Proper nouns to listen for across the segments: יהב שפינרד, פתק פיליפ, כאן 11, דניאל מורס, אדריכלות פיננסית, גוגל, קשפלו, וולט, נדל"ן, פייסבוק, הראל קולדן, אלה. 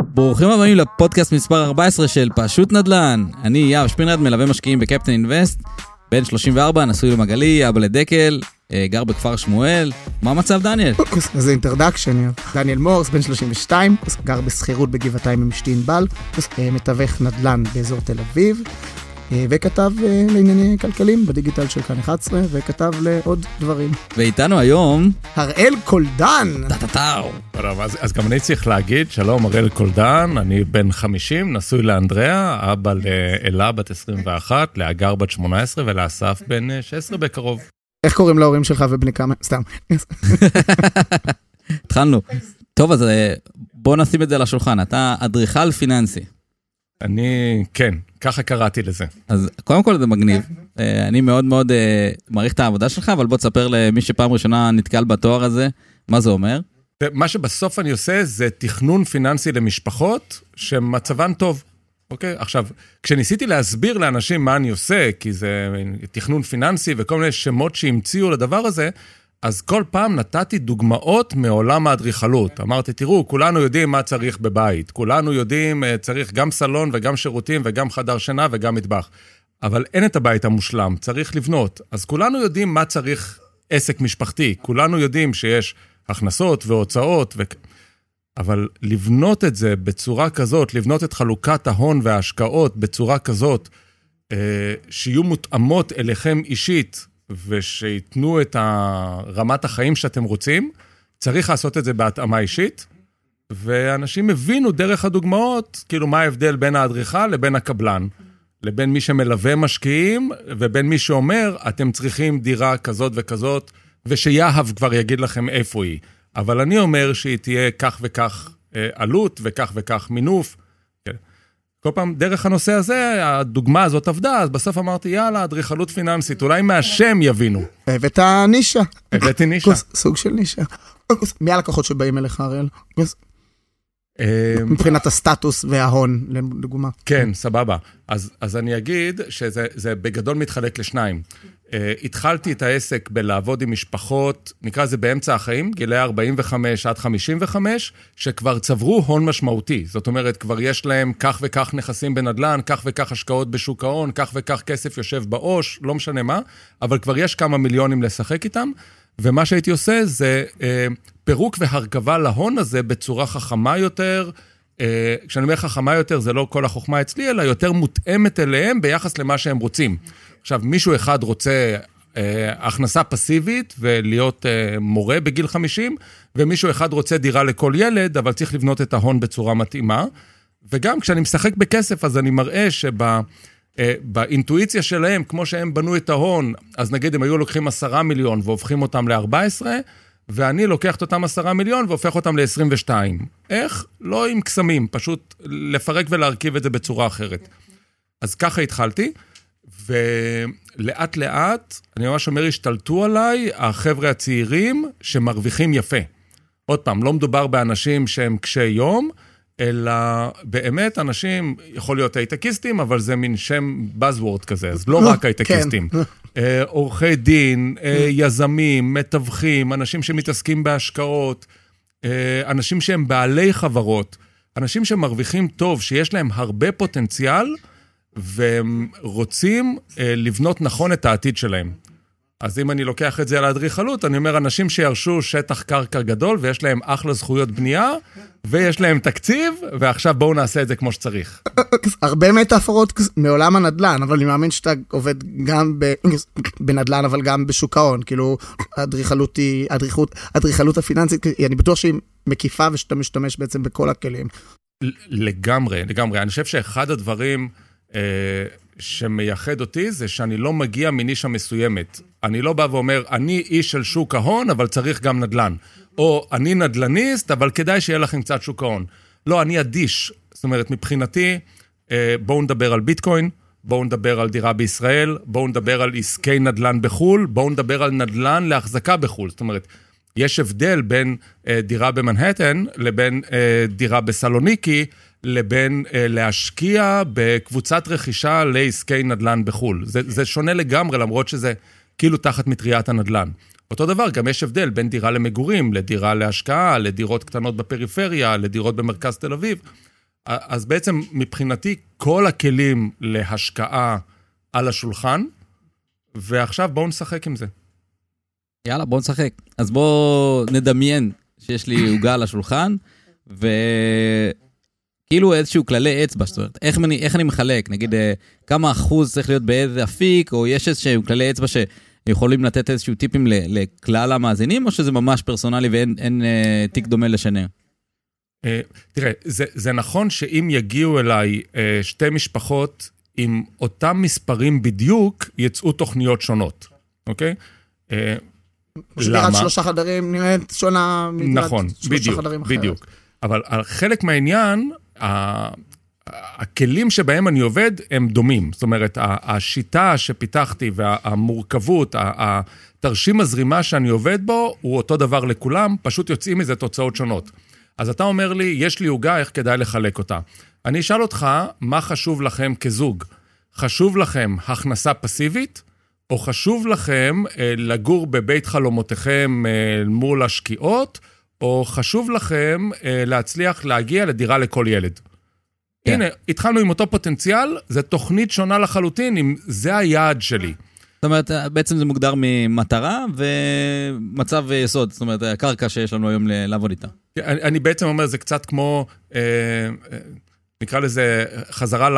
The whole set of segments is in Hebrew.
ברוכים הבאים לפודקאסט מספר 14 של פשוט נדל"ן. אני יהב שפינרד, מלווה משקיעים בקפטן אינבסט, בן 34, נשוי למגלי, אבא לדקל, גר בכפר שמואל. מה המצב, דניאל? זה אינטרדקשן. דניאל מורס, בן 32, גר בסחירות בגבעתיים עם אשתי ענבל, מתווך נדל"ן באזור תל אביב, וכתב לענייני כלכלים בדיגיטל של כאן 11, וכתב לעוד דברים. ואיתנו היום הראל קולדן. אז גם אני צריך להגיד, שלום, הראל קולדן, אני בן 50, נשוי לאנדריה, אבא לאלה בת 21, לאגר בת 18 ולאסף בן 16 בקרוב. איך קוראים להורים שלך ובני כמה? סתם. התחלנו. טוב, אז בוא נשים את זה לשולחן. אתה אדריכל פיננסי. אני, כן, ככה קראתי לזה. אז קודם כל זה מגניב. אני מאוד מאוד מעריך את העבודה שלך, אבל בוא תספר למי שפעם ראשונה נתקל בתואר הזה, מה זה אומר? מה שבסוף אני עושה זה תכנון פיננסי למשפחות שמצבן טוב. אוקיי? עכשיו, כשניסיתי להסביר לאנשים מה אני עושה, כי זה תכנון פיננסי וכל מיני שמות שהמציאו לדבר הזה, אז כל פעם נתתי דוגמאות מעולם האדריכלות. אמרתי, תראו, כולנו יודעים מה צריך בבית. כולנו יודעים, צריך גם סלון וגם שירותים וגם חדר שינה וגם מטבח. אבל אין את הבית המושלם, צריך לבנות. אז כולנו יודעים מה צריך עסק משפחתי. כולנו יודעים שיש הכנסות והוצאות ו... אבל לבנות את זה בצורה כזאת, לבנות את חלוקת ההון וההשקעות בצורה כזאת, שיהיו מותאמות אליכם אישית, ושיתנו את רמת החיים שאתם רוצים, צריך לעשות את זה בהתאמה אישית, ואנשים הבינו דרך הדוגמאות, כאילו מה ההבדל בין האדריכל לבין הקבלן, לבין מי שמלווה משקיעים, ובין מי שאומר, אתם צריכים דירה כזאת וכזאת, ושיהב כבר יגיד לכם איפה היא. אבל אני אומר שהיא תהיה כך וכך עלות, וכך וכך מינוף. כל פעם, דרך הנושא הזה, הדוגמה הזאת עבדה, אז בסוף אמרתי, יאללה, אדריכלות פיננסית, אולי מהשם יבינו. הבאת נישה. הבאתי נישה. סוג של נישה. מי הלקוחות שבאים אליך, הראל? מבחינת הסטטוס וההון, לדוגמה. כן, סבבה. אז אני אגיד שזה בגדול מתחלק לשניים. התחלתי את העסק בלעבוד עם משפחות, נקרא זה באמצע החיים, גילי 45 עד 55, שכבר צברו הון משמעותי. זאת אומרת, כבר יש להם כך וכך נכסים בנדלן, כך וכך השקעות בשוק ההון, כך וכך כסף יושב בעוש, לא משנה מה, אבל כבר יש כמה מיליונים לשחק איתם, ומה שהייתי עושה זה פירוק והרכבה להון הזה בצורה חכמה יותר, כשאני אומר חכמה יותר זה לא כל החוכמה אצלי, אלא יותר מותאמת אליהם ביחס למה שהם רוצים. עכשיו, מישהו אחד רוצה הכנסה פסיבית ולהיות מורה בגיל 50, ומישהו אחד רוצה דירה לכל ילד, אבל צריך לבנות את ההון בצורה מתאימה. וגם כשאני משחק בכסף, אז אני מראה שבאינטואיציה שלהם, כמו שהם בנו את ההון, אז נגיד הם היו לוקחים 10 מיליון והופכים אותם ל-14, ואני לוקח את אותם 10 מיליון והופך אותם ל-22. איך? לא עם קסמים, פשוט לפרק ולהרכיב את זה בצורה אחרת. אז ככה התחלתי. ולאט לאט, אני ממש אומר, השתלטו עליי החבר'ה הצעירים שמרוויחים יפה. עוד פעם, לא מדובר באנשים שהם קשי יום, אלא באמת אנשים, יכול להיות הייטקיסטים, אבל זה מין שם בזוורד כזה, אז לא רק הייטקיסטים. עורכי דין, יזמים, מתווכים, אנשים שמתעסקים בהשקעות, אנשים שהם בעלי חברות, אנשים שמרוויחים טוב, שיש להם הרבה פוטנציאל, והם רוצים לבנות נכון את העתיד שלהם. אז אם אני לוקח את זה על האדריכלות, אני אומר, אנשים שירשו שטח קרקע גדול, ויש להם אחלה זכויות בנייה, ויש להם תקציב, ועכשיו בואו נעשה את זה כמו שצריך. הרבה מטאפורות מעולם הנדלן, אבל אני מאמין שאתה עובד גם בנדלן, אבל גם בשוק ההון, כאילו, האדריכלות הפיננסית, אני בטוח שהיא מקיפה, ושאתה משתמש בעצם בכל הכלים. לגמרי, לגמרי. אני חושב שאחד הדברים שמייחד אותי זה שאני לא מגיע מנישה מסוימת. אני לא בא ואומר, אני איש של שוק ההון, אבל צריך גם נדלן. או אני נדלניסט, אבל כדאי שיהיה לכם קצת שוק ההון. לא, אני אדיש. זאת אומרת, מבחינתי, בואו נדבר על ביטקוין, בואו נדבר על דירה בישראל, בואו נדבר על עסקי נדלן בחול, בואו נדבר על נדלן להחזקה בחול. זאת אומרת, יש הבדל בין דירה במנהטן לבין דירה בסלוניקי, לבין להשקיע בקבוצת רכישה לעסקי נדלן בחול. זה שונה לגמרי, למרות שזה כאילו תחת מטריית הנדלן. אותו דבר, גם יש הבדל בין דירה למגורים, לדירה להשקעה, לדירות קטנות בפריפריה, לדירות במרכז תל אביב. אז בעצם מבחינתי כל הכלים להשקעה על השולחן, ועכשיו בואו נשחק עם זה. יאללה, בואו נשחק. אז בואו נדמיין שיש לי עוגה על השולחן, וכאילו איזשהו כללי אצבע, זאת אומרת, איך אני מחלק? נגיד, כמה אחוז צריך להיות באיזה אפיק, או יש איזשהו כללי אצבע שיכולים לתת איזשהו טיפים לכלל המאזינים, או שזה ממש פרסונלי ואין תיק דומה לשני? תראה, זה נכון שאם יגיעו אליי שתי משפחות עם אותם מספרים בדיוק, יצאו תוכניות שונות, אוקיי? דירת שלושה חדרים נראית שונה מדירת שלושה חדרים אחרת. בדיוק, אבל חלק מהעניין, הכלים שבהם אני עובד הם דומים, זאת אומרת, השיטה שפיתחתי והמורכבות, התרשים הזרימה שאני עובד בו, הוא אותו דבר לכולם, פשוט יוצאים מזה תוצאות שונות. אז אתה אומר לי, יש לי עוגה, איך כדאי לחלק אותה? אני אשאל אותך, מה חשוב לכם כזוג? חשוב לכם הכנסה פסיבית, או חשוב לכם לגור בבית חלומותיכם מול השקיעות, או חשוב לכם להצליח להגיע לדירה לכל ילד? Yeah. הנה, התחלנו עם אותו פוטנציאל, זו תוכנית שונה לחלוטין, אם זה היעד שלי. זאת אומרת, בעצם זה מוגדר ממטרה ומצב יסוד, זאת אומרת, הקרקע שיש לנו היום לעבוד איתה. אני בעצם אומר, זה קצת כמו, נקרא לזה, חזרה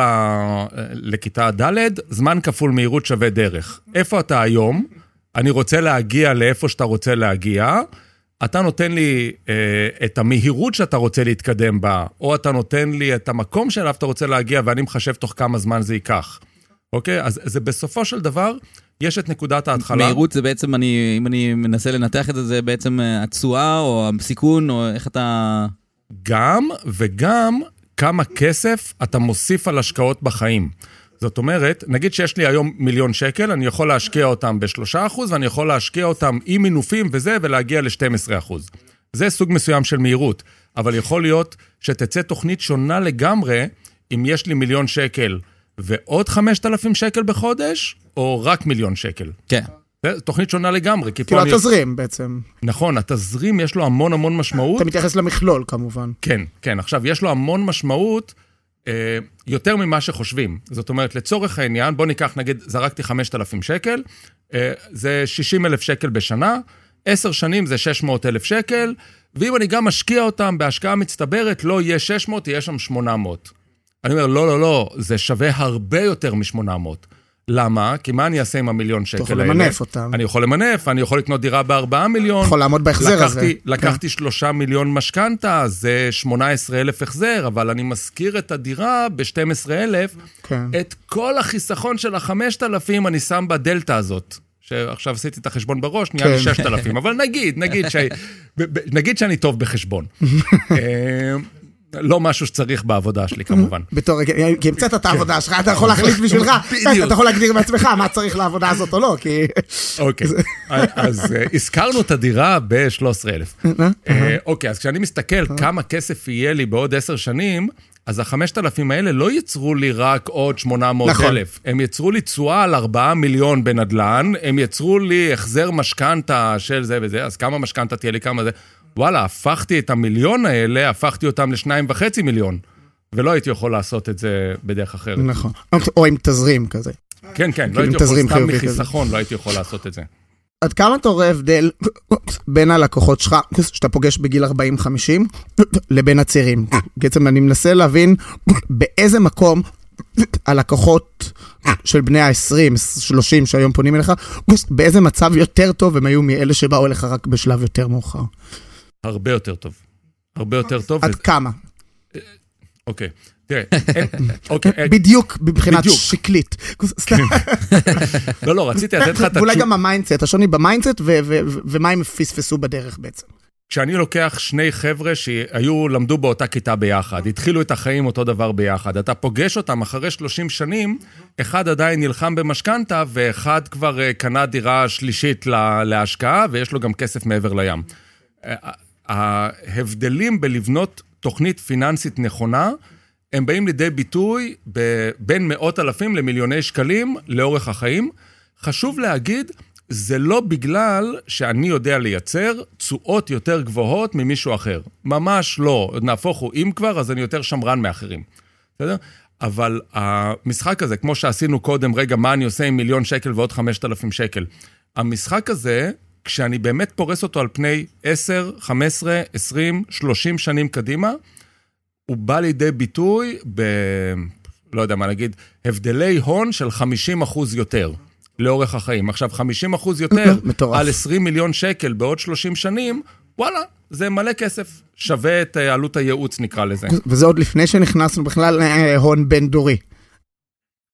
לכיתה ד', זמן כפול מהירות שווה דרך. איפה אתה היום? אני רוצה להגיע לאיפה שאתה רוצה להגיע, אתה נותן לי את המהירות שאתה רוצה להתקדם בה, או אתה נותן לי את המקום שאליו אתה רוצה להגיע, ואני מחשב תוך כמה זמן זה ייקח. אוקיי? אז זה בסופו של דבר, יש את נקודת ההתחלה. מהירות זה בעצם, אם אני מנסה לנתח את זה, זה בעצם התשואה או הסיכון, או איך אתה... גם וגם כמה כסף אתה מוסיף על השקעות בחיים. זאת אומרת, נגיד שיש לי היום 1,000,000 שקל, אני יכול להשקיע אותם ב3%, ואני יכול להשקיע אותם עם מינופים וזה, ולהגיע ל12%. זה סוג מסוים של מהירות, אבל יכול להיות שתצא תוכנית שונה לגמרי, אם יש לי 1,000,000 שקל, ועוד 5,000 שקל בחודש, או רק 1,000,000 שקל. כן. זה תוכנית שונה לגמרי. כאילו התזרים בעצם. נכון, התזרים יש לו המון המון משמעות. אתה מתייחס למכלול כמובן. כן, כן. עכשיו, יש לו המון משמעות יותר ממה שחושבים. זאת אומרת, לצורך העניין, בוא ניקח, נגיד, זרקתי 5,000 שקל, זה 60,000 שקל בשנה, 10 שנים זה 600,000 שקל, ואם אני גם משקיע אותם בהשקעה מצטברת, לא יהיה 600, יהיה שם 800. אני אומר, לא, לא, לא, זה שווה הרבה יותר מ-800. למה? כי מה אני אעשה עם 1,000,000 שקל? אתה יכול למנף אותם. אני יכול למנף, אני יכול לקנות דירה ב4 מיליון. אתה יכול לעמוד בהחזר הזה. לקחתי 3 מיליון משכנתה, זה 18,000 החזר, אבל אני מזכיר את הדירה ב-12,000. את כל החיסכון של 5,000 אני שם בדלטה הזאת. שעכשיו עשיתי את החשבון בראש, נהיה לי 6,000. אבל נגיד שאני טוב בחשבון. לא משהו שצריך בעבודה שלי, כמובן. בתור, כי המצאת את העבודה שלך, אתה יכול להחליט בשבילך, אתה יכול להגדיר בעצמך מה צריך לעבודה הזאת או לא, כי... אוקיי, אז הזכרנו את הדירה ב-13,000. אוקיי, אז כשאני מסתכל כמה כסף יהיה לי בעוד 10 שנים, אז ה-5,000 האלה לא יצרו לי רק עוד 800,000. הם יצרו לי תשואה על 4 מיליון בנדלן, הם יצרו לי החזר משכנתה של זה וזה, אז כמה משכנתה תהיה לי, כמה זה... וואלה, הפכתי את 1,000,000 האלה, הפכתי אותם 2.5 מיליון, ולא הייתי יכול לעשות את זה בדרך אחרת. נכון, או עם תזרים כזה. כן, כן, לא הייתי יכול, סתם מחיסכון, לא הייתי יכול לעשות את זה. עד כמה אתה רואה הבדל בין הלקוחות שלך, שאתה פוגש בגיל 40-50, לבין הצעירים? בעצם אני מנסה להבין באיזה מקום הלקוחות של בני ה-20-30 שהיום פונים אליך, באיזה מצב יותר טוב הם היו מאלה שבאו אליך רק בשלב יותר מאוחר. הרבה יותר טוב. הרבה יותר טוב. עד כמה? אוקיי. תראה. בדיוק, מבחינת שקלית. לא, לא, רציתי לתת לך את התשובה. ואולי גם המיינדסט, השוני במיינדסט, ומה הם פספסו בדרך בעצם. כשאני לוקח 2 חבר'ה שהיו, למדו באותה כיתה ביחד, התחילו את החיים אותו דבר ביחד, אתה פוגש אותם אחרי 30 שנים, אחד עדיין נלחם במשכנתה, ואחד כבר קנה דירה שלישית להשקעה, ויש לו גם כסף מעבר לים. ההבדלים בלבנות תוכנית פיננסית נכונה, הם באים לידי ביטוי בין 100,000 ל1,000,000 שקלים לאורך החיים. חשוב להגיד זה לא בגלל שאני יודע לייצר תשואות יותר גבוהות ממישהו אחר. ממש לא. נהפוך הוא, אם כבר, אז אני יותר שמרן מאחרים. בסדר? אבל המשחק הזה, כמו שעשינו קודם, רגע, מה אני עושה עם 1,000,000 שקל ועוד 5,000 שקל? המשחק הזה, כשאני באמת פורס אותו על פני 10, 15, 20, 30 שנים קדימה, הוא בא לידי ביטוי ב... לא יודע מה נגיד, הבדלי הון של 50% יותר לאורך החיים. עכשיו, 50% יותר על 20,000,000 שקל בעוד 30 שנים, וואלה, זה מלא כסף. שווה את עלות הייעוץ, נקרא לזה. וזה עוד לפני שנכנסנו בכלל להון בין דורי.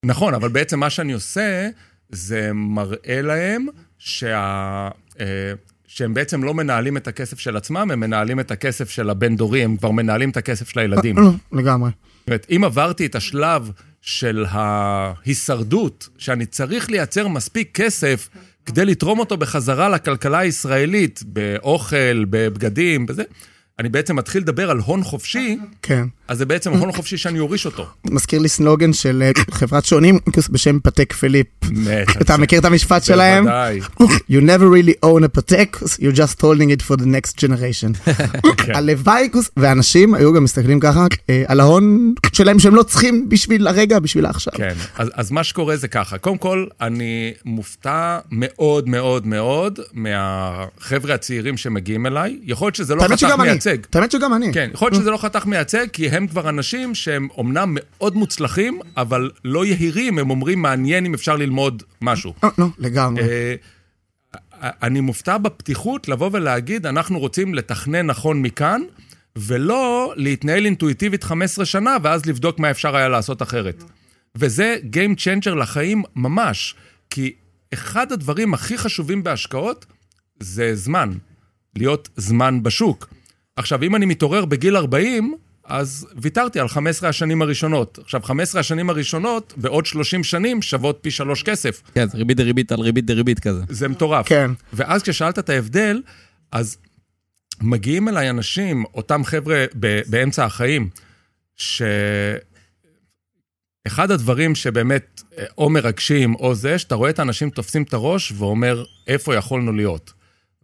נכון, אבל בעצם מה שאני עושה, זה מראה להם שהם בעצם לא מנהלים את הכסף של עצמם, הם מנהלים את הכסף של הבן דורי, הם כבר מנהלים את הכסף של הילדים. לגמרי. אם עברתי את השלב של ההישרדות, שאני צריך לייצר מספיק כסף כדי לתרום אותו בחזרה לכלכלה הישראלית, באוכל, בבגדים, בזה, אני בעצם מתחיל לדבר על הון חופשי, כן. אז זה בעצם הון חופשי שאני אוריש אותו. מזכיר לי סלוגן של חברת שעונים בשם פתק פיליפ. אתה מכיר את המשפט שלהם? You never really own a Patek, you're just holding it for the next generation. הלוואי, ואנשים היו גם מסתכלים ככה, על ההון שלהם שהם לא צריכים בשביל הרגע, בשביל עכשיו. כן, אז מה שקורה זה ככה. קודם כל, אני מופתע מאוד מאוד מאוד מהחבר'ה הצעירים שמגיעים אליי. יכול להיות שזה לא חתך מייצר. תאמת שגם אני. כן, יכול להיות שזה לא חתך מייצג, כי הם כבר אנשים שהם אומנם מאוד מוצלחים, אבל לא יהירים, הם אומרים מעניין אם אפשר ללמוד משהו. לא, לגמרי. אני מופתע בפתיחות לבוא ולהגיד, אנחנו רוצים לתכנן נכון מכאן, ולא להתנהל אינטואיטיבית 15 שנה, ואז לבדוק מה אפשר היה לעשות אחרת. וזה Game Changer לחיים ממש, כי אחד הדברים הכי חשובים בהשקעות, זה זמן. להיות זמן בשוק. עכשיו, אם אני מתעורר בגיל 40, אז ויתרתי על 15 השנים הראשונות. עכשיו, 15 השנים הראשונות, בעוד 30 שנים, שוות פי 3 כסף. כן, ריבית דריבית על ריבית דריבית כזה. זה מטורף. כן. ואז כששאלת את ההבדל, אז מגיעים אליי אנשים, אותם חבר'ה באמצע החיים, שאחד הדברים שבאמת או מרגשים או זה, שאתה רואה את האנשים תופסים את הראש ואומר, איפה יכולנו להיות?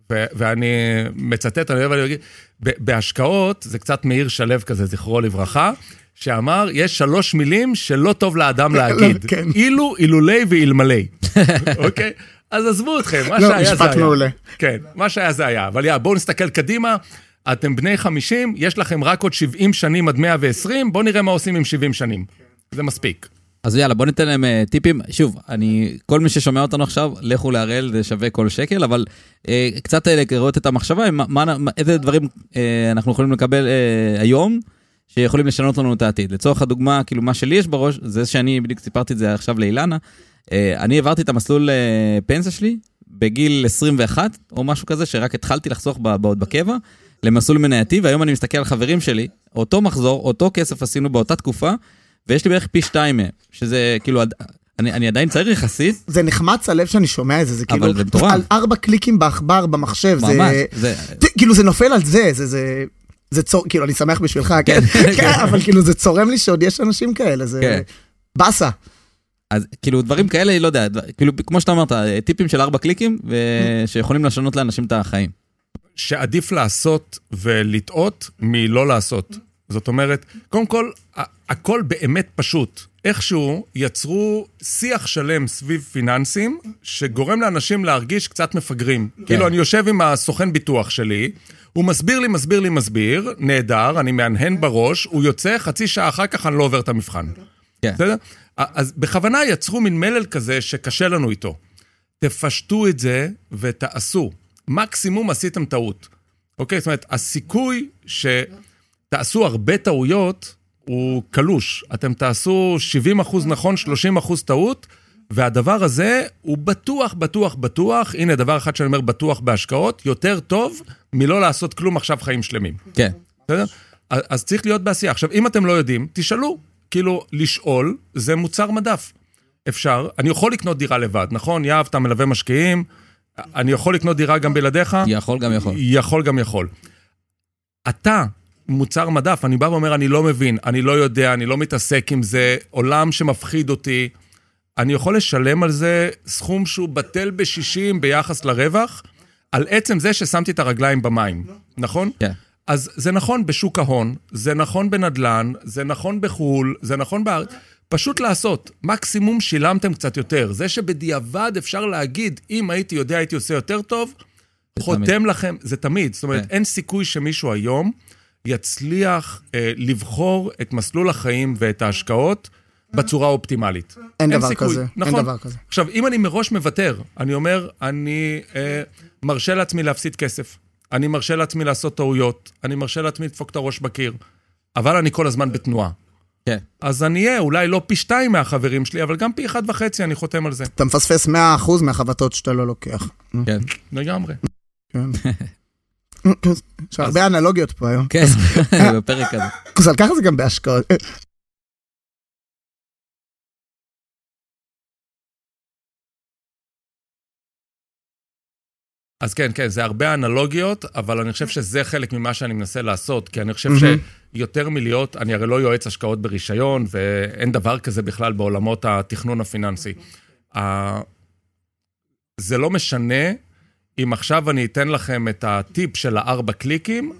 ואני מצטט, אני אוהב להגיד, בהשקעות, זה קצת מאיר שלב כזה, זכרו לברכה, שאמר, יש 3 מילים שלא טוב לאדם להגיד. אילו, אילולי ואילמלי. אוקיי? אז עזבו אתכם, מה שהיה זה היה. לא, משפט מעולה. כן, מה שהיה זה היה. אבל בואו נסתכל קדימה, אתם בני 50, יש לכם רק עוד 70 שנים עד 120, בואו נראה מה עושים עם 70 שנים. זה מספיק. אז יאללה, בוא ניתן להם טיפים. שוב, כל מי ששומע אותנו עכשיו, לכו להראל, זה שווה כל שקל, אבל קצת לראות את המחשבה, איזה דברים אנחנו יכולים לקבל היום, שיכולים לשנות לנו את העתיד. לצורך הדוגמה, כאילו מה שלי יש בראש, זה שאני בדיוק סיפרתי את זה עכשיו לאילנה, אני עברתי את המסלול פנסיה שלי, בגיל 21, או משהו כזה, שרק התחלתי לחסוך בעוד בקבע, למסלול מנייתי, והיום אני מסתכל על חברים שלי, אותו מחזור, אותו כסף עשינו באותה תקופה, ויש לי בערך פי 2, שזה כאילו, אני עדיין צעיר יחסית. זה נחמץ הלב שאני שומע את זה, זה כאילו, על 4 קליקים באחבר, במחשב, זה, כאילו זה נופל על זה, זה צור, כאילו אני שמח בשבילך, אבל כאילו זה צורם לי שעוד יש אנשים כאלה, זה בסה. אז כאילו דברים כאלה, לא יודע, כאילו כמו שאתה אמרת, טיפים של 4 קליקים, שיכולים לשנות לאנשים את החיים. שעדיף לעשות ולטעות, מלא לעשות. זאת אומרת, קודם כל, הכל באמת פשוט. איכשהו יצרו שיח שלם סביב פיננסים, שגורם לאנשים להרגיש קצת מפגרים. כאילו, אני יושב עם הסוכן ביטוח שלי, הוא מסביר לי, נהדר, אני מהנהן בראש, הוא יוצא, חצי שעה אחר כך אני לא עובר את המבחן. בסדר? אז בכוונה יצרו מין מלל כזה שקשה לנו איתו. תפשטו את זה ותעשו. מקסימום עשיתם טעות. אוקיי? זאת אומרת, הסיכוי תעשו הרבה טעויות, הוא קלוש. אתם תעשו 70% נכון, 30% טעות, והדבר הזה הוא בטוח, בטוח, בטוח. הנה, דבר אחד שאני אומר, בטוח בהשקעות, יותר טוב מלא לעשות כלום עכשיו חיים שלמים. כן. אז צריך להיות בעשייה. עכשיו, אם אתם לא יודעים, תשאלו. כאילו, לשאול, זה מוצר מדף. אפשר, אני יכול לקנות דירה לבד, נכון? יאב, אתה מלווה משקיעים, אני יכול לקנות דירה גם בלעדיך? יכול גם יכול. אתה מוצר מדף, אני בא ואומר, אני לא מבין, אני לא יודע, אני לא מתעסק עם זה, עולם שמפחיד אותי, אני יכול לשלם על זה סכום שהוא בטל ב-60 ביחס לרווח, על עצם זה ששמתי את הרגליים במים, נכון? כן. אז זה נכון בשוק ההון, זה נכון בנדלן, זה נכון בחול, זה נכון בארץ, פשוט לעשות, מקסימום שילמתם קצת יותר, זה שבדיעבד אפשר להגיד, אם הייתי יודע, הייתי עושה יותר טוב, חותם לכם, זה תמיד, זאת אומרת, אין סיכוי שמישהו היום יצליח לבחור את מסלול החיים ואת ההשקעות בצורה אופטימלית. אין דבר כזה, אין דבר כזה. עכשיו, אם אני מראש מוותר, אני אומר, אני מרשה לעצמי להפסיד כסף, אני מרשה לעצמי לעשות טעויות, אני מרשה לעצמי לדפוק את הראש בקיר, אבל אני כל הזמן בתנועה. כן. אז אני אהיה אולי לא פי 2 מהחברים שלי, אבל גם פי 1.5 אני חותם על זה. אתה מפספס 100% מהחבטות שאתה לא לוקח. כן. לגמרי. כן. יש הרבה אנלוגיות פה היום. כן, בפרק הזה. אז על ככה זה גם בהשקעות. אז כן, כן, זה הרבה אנלוגיות, אבל אני חושב שזה חלק ממה שאני מנסה לעשות, כי אני חושב שיותר מלהיות, אני הרי לא יועץ השקעות ברישיון, ואין דבר כזה בכלל בעולמות התכנון הפיננסי. זה לא משנה אם עכשיו אני אתן לכם את הטיפ של ה4 קליקים,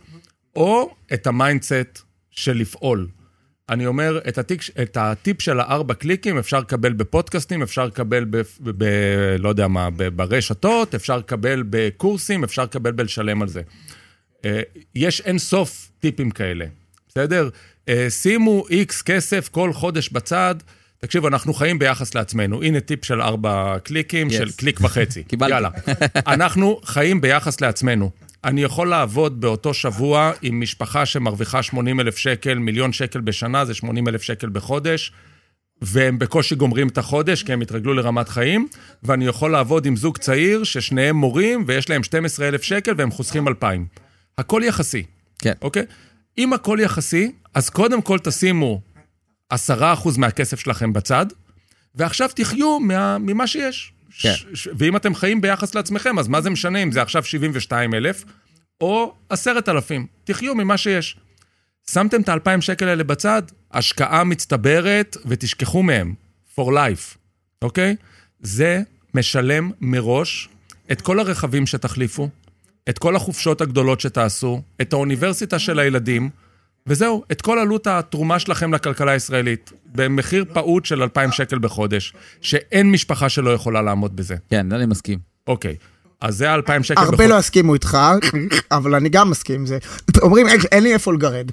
או את המיינדסט של לפעול. אני אומר, את הטיפ של ה4 קליקים אפשר לקבל בפודקאסטים, אפשר לקבל לא יודע מה, ברשתות, אפשר לקבל בקורסים, אפשר לקבל בלשלם על זה. יש אין סוף טיפים כאלה, בסדר? שימו X כסף כל חודש בצד, תקשיב, אנחנו חיים ביחס לעצמנו. הנה טיפ של 4 קליקים, של קליק וחצי. יאללה. אנחנו חיים ביחס לעצמנו. אני יכול לעבוד באותו שבוע עם משפחה שמרוויחה 80,000 שקל, מיליון שקל בשנה, זה 80,000 שקל בחודש, והם בקושי גומרים את החודש, כי הם התרגלו לרמת חיים, ואני יכול לעבוד עם זוג צעיר ששניהם מורים, ויש להם 12,000 שקל, והם חוסכים 2,000. הכל יחסי. כן. אוקיי? אם הכל יחסי, אז קודם כל תשימו 10% מהכסף שלכם בצד, ועכשיו תחיו ממה שיש. ואם אתם חיים ביחס לעצמכם, אז מה זה משנה אם זה עכשיו 72,000 או 10,000? תחיו ממה שיש. שמתם את 2,000 שקל האלה בצד, השקעה מצטברת ותשכחו מהם. for life. אוקיי? זה משלם מראש את כל הרכבים שתחליפו, את כל החופשות הגדולות שתעשו, את האוניברסיטה של הילדים, וזהו, את כל עלות התרומה שלכם לכלכלה הישראלית, במחיר פעוט של 2,000 שקל בחודש, שאין משפחה שלא יכולה לעמוד בזה. כן, אני מסכים. אוקיי, אז זה 2,000 שקל בחודש. הרבה לא הסכימו איתך, אבל אני גם מסכים. אומרים, אין לי איפה לגרד.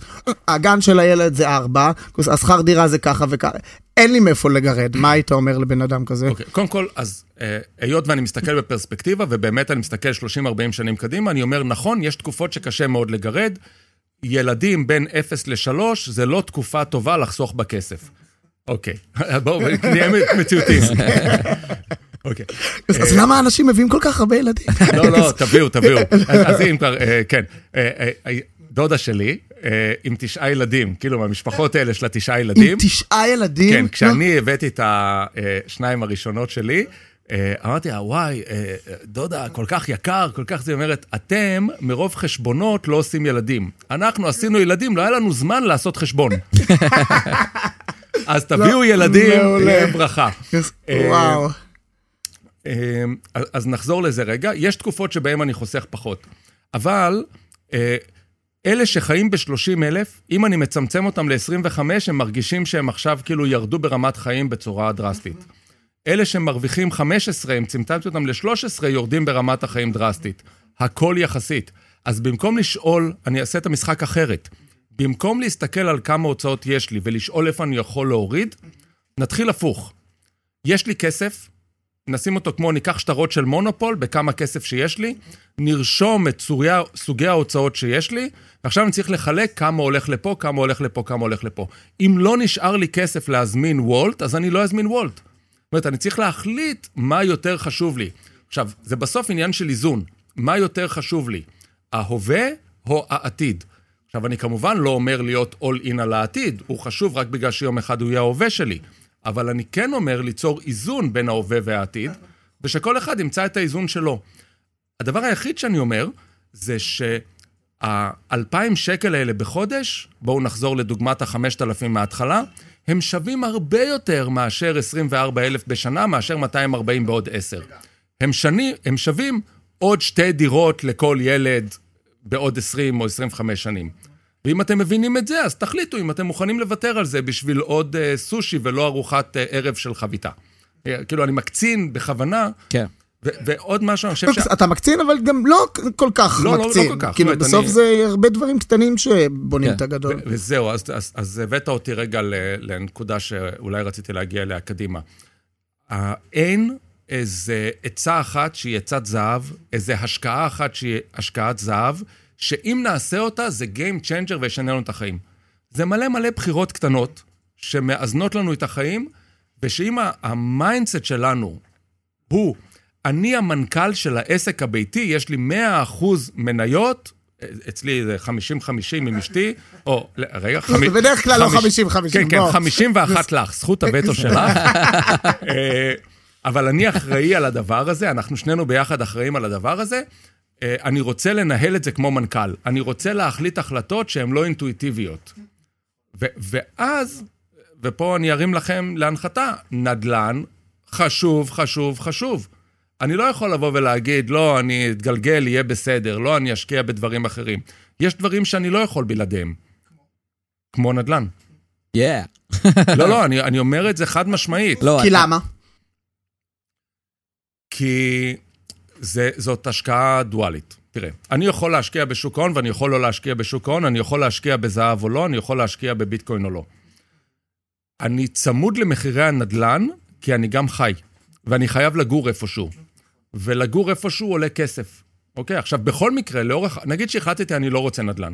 הגן של הילד זה 4, השכר דירה זה ככה וככה. אין לי מאיפה לגרד. מה היית אומר לבן אדם כזה? אוקיי, קודם כל, אז היות ואני מסתכל בפרספקטיבה, ובאמת אני מסתכל 30-40 שנים קדימה, אני אומר, נכון, יש תקופות שקשה מאוד לגרד, ילדים בין 0-3, זה לא תקופה טובה לחסוך בכסף. אוקיי. בואו, נהיה מציאותים. אוקיי. אז למה האנשים מביאים כל כך הרבה ילדים? לא, לא, תביאו. אז אם כבר, כן. דודה שלי, עם 9 ילדים, כאילו מהמשפחות האלה של 9 ילדים. עם 9 ילדים? כן, כשאני הבאתי את השניים הראשונות שלי, אמרתי, וואי, דודה, כל כך יקר, כל כך זה אומרת, אתם מרוב חשבונות לא עושים ילדים. אנחנו עשינו ילדים, לא היה לנו זמן לעשות חשבון. אז תביאו ילדים, תהיה ברכה. וואו. אז נחזור לזה רגע. יש תקופות שבהן אני חוסך פחות. אבל אלה שחיים ב-30,000, אם אני מצמצם אותם ל-25, הם מרגישים שהם עכשיו כאילו ירדו ברמת חיים בצורה דרסטית. אלה שמרוויחים 15, אם צמצמתי אותם ל-13, יורדים ברמת החיים דרסטית. הכל יחסית. אז במקום לשאול, אני אעשה את המשחק אחרת. במקום להסתכל על כמה הוצאות יש לי, ולשאול איפה אני יכול להוריד, נתחיל הפוך. יש לי כסף, נשים אותו כמו ניקח שטרות של מונופול, בכמה כסף שיש לי, נרשום את סוגי ההוצאות שיש לי, ועכשיו אני צריך לחלק כמה הולך לפה, כמה הולך לפה, כמה הולך לפה. אם לא נשאר לי כסף להזמין וולט, אז אני לא אזמין וולט. זאת אומרת, אני צריך להחליט מה יותר חשוב לי. עכשיו, זה בסוף עניין של איזון. מה יותר חשוב לי? ההווה או העתיד? עכשיו, אני כמובן לא אומר להיות all in על העתיד, הוא חשוב רק בגלל שיום אחד הוא יהיה ההווה שלי. אבל אני כן אומר ליצור איזון בין ההווה והעתיד, ושכל אחד ימצא את האיזון שלו. הדבר היחיד שאני אומר, זה שה2,000 שקל האלה בחודש, בואו נחזור לדוגמת ה5,000 מההתחלה, הם שווים הרבה יותר מאשר 24,000 בשנה, מאשר 240 בעוד 10. הם שווים עוד 2 דירות לכל ילד בעוד 20 או 25 שנים. ואם אתם מבינים את זה, אז תחליטו אם אתם מוכנים לוותר על זה בשביל עוד סושי ולא ארוחת ערב של חביתה. כאילו, אני מקצין בכוונה. כן. ועוד משהו, אני חושב ש... אתה מקצין, אבל גם לא כל כך מקצין. לא כל כך. כאילו, בסוף זה הרבה דברים קטנים שבונים את הגדול. וזהו, אז הבאת אותי רגע לנקודה שאולי רציתי להגיע אליה קדימה. אין איזה עצה אחת שהיא עצת זהב, איזה השקעה אחת שהיא השקעת זהב, שאם נעשה אותה, זה Game Changer וישנה לנו את החיים. זה מלא מלא בחירות קטנות, שמאזנות לנו את החיים, ושאם המיינדסט שלנו הוא... אני המנכ"ל של העסק הביתי, יש לי 100% מניות, אצלי זה 50-50 עם אשתי, או רגע, בדרך כלל לא 50-50. כן, 51 לך, זכות הווטו שלך. אבל אני אחראי על הדבר הזה, אנחנו שנינו ביחד אחראים על הדבר הזה, אני רוצה לנהל את זה כמו מנכ"ל, אני רוצה להחליט החלטות שהן לא אינטואיטיביות. ואז, ופה אני ארים לכם להנחתה, נדלן, חשוב. אני לא יכול לבוא ולהגיד, לא, אני אתגלגל, יהיה בסדר, לא, אני אשקיע בדברים אחרים. יש דברים שאני לא יכול בלעדיהם. כמו נדל"ן. לא, אני אומר את זה חד משמעית. כי למה? כי זאת השקעה דואלית. תראה, אני יכול להשקיע בשוק ההון, ואני יכול לא להשקיע בשוק ההון, אני יכול להשקיע בזהב או לא, אני יכול להשקיע בביטקוין או לא. אני צמוד למחירי הנדל"ן, כי אני גם חי. ואני חייב לגור איפשהו. ולגור איפשהו עולה כסף. אוקיי? עכשיו, בכל מקרה, לאורך... נגיד שהחלטתי, אני לא רוצה נדל"ן.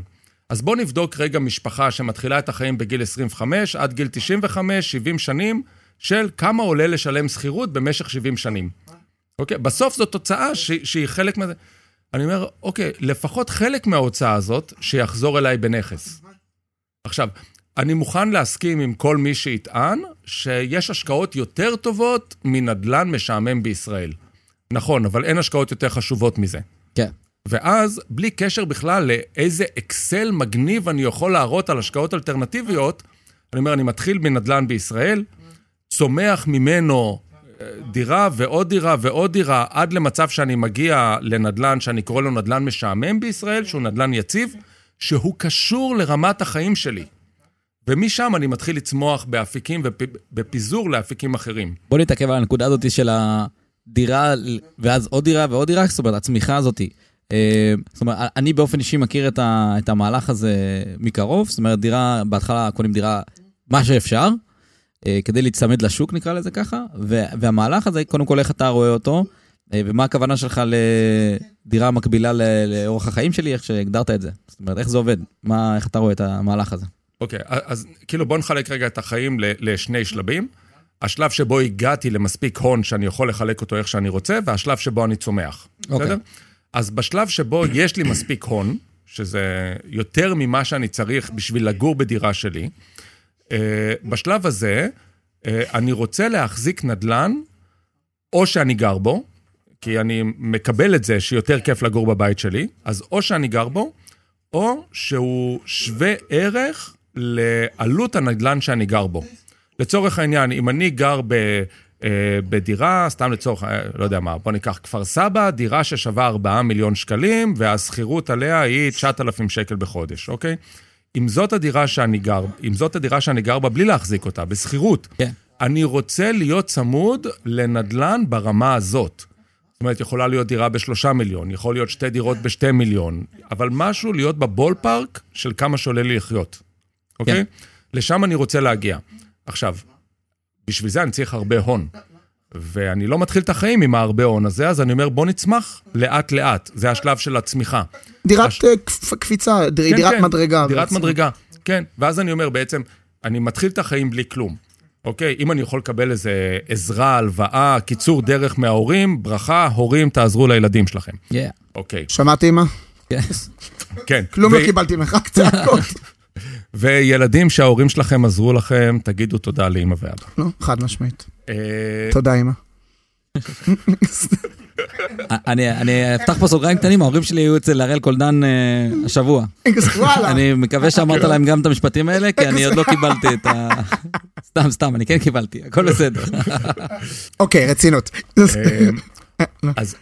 אז בואו נבדוק רגע משפחה שמתחילה את החיים בגיל 25, עד גיל 95, 70 שנים, של כמה עולה לשלם שכירות במשך 70 שנים. אוקיי? בסוף זו תוצאה שהיא חלק מה... אני אומר, אוקיי, לפחות חלק מההוצאה הזאת, שיחזור אליי בנכס. עכשיו, אני מוכן להסכים עם כל מי שיטען, שיש השקעות יותר טובות מנדלן משעמם בישראל. נכון, אבל אין השקעות יותר חשובות מזה. כן. ואז, בלי קשר בכלל לאיזה אקסל מגניב אני יכול להראות על השקעות אלטרנטיביות, אני אומר, אני מתחיל מנדלן בישראל, צומח ממנו דירה ועוד דירה ועוד דירה, עד למצב שאני מגיע לנדלן, שאני קורא לו נדלן משעמם בישראל, שהוא נדלן יציב, שהוא קשור לרמת החיים שלי. ומשם אני מתחיל לצמוח באפיקים ובפיזור לאפיקים אחרים. בוא נתעכב על הנקודה הזאת של הדירה, ואז עוד דירה ועוד דירה, זאת אומרת, הצמיחה הזאת. זאת אומרת, אני באופן אישי מכיר את המהלך הזה מקרוב, זאת אומרת, דירה, בהתחלה קונים דירה מה שאפשר, כדי להצמד לשוק, נקרא לזה ככה, והמהלך הזה, קודם כל, איך אתה רואה אותו, ומה הכוונה שלך לדירה מקבילה לאורך החיים שלי, איך שהגדרת את זה? זאת אומרת, איך זה עובד? איך אתה רואה את המהלך הזה? אוקיי, אז כאילו בוא נחלק רגע את החיים לשני שלבים. השלב שבו הגעתי למספיק הון שאני יכול לחלק אותו איך שאני רוצה, והשלב שבו אני צומח. בסדר? אז בשלב שבו יש לי מספיק הון, שזה יותר ממה שאני צריך בשביל לגור בדירה שלי, בשלב הזה אני רוצה להחזיק נדלן, או שאני גר בו, כי אני מקבל את זה שיותר כיף לגור בבית שלי, אז או שאני גר בו, או שהוא שווה ערך לעלות הנדלן שאני גר בו. לצורך העניין, אם אני גר בדירה, סתם לצורך, לא יודע מה, בוא ניקח כפר סבא, דירה ששווה 4 מיליון שקלים, והשכירות עליה היא 9,000 שקל בחודש, אוקיי? אם זאת הדירה שאני גר, בה, בלי להחזיק אותה, בשכירות, אני רוצה להיות צמוד לנדלן ברמה הזאת. זאת אומרת, יכולה להיות דירה ב3 מיליון, יכול להיות 2 דירות ב2 מיליון, אבל משהו להיות בבול פארק של כמה שעולה לי לחיות. אוקיי? לשם אני רוצה להגיע. עכשיו, בשביל זה אני צריך הרבה הון, ואני לא מתחיל את החיים עם ההרבה הון הזה, אז אני אומר, בוא נצמח לאט לאט, זה השלב של הצמיחה. דירת קפיצה, דירת מדרגה. דירת מדרגה, כן. ואז אני אומר, בעצם, אני מתחיל את החיים בלי כלום. אוקיי, אם אני יכול לקבל איזה עזרה, הלוואה, קיצור דרך מההורים, ברכה, הורים, תעזרו לילדים שלכם. אוקיי. שמעתי אימא? כן. כלום לא קיבלתי ממך, צעקות. וילדים שההורים שלכם עזרו לכם, תגידו תודה לאימא ואבא. לא, חד משמעית. תודה אימא. אני אפתח פה סוגריים קטנים, ההורים שלי היו אצל הראל קולדן השבוע. אני מקווה שאמרת להם גם את המשפטים האלה, כי אני עוד לא קיבלתי את ה... סתם, אני כן קיבלתי, הכל בסדר. אוקיי, רצינות.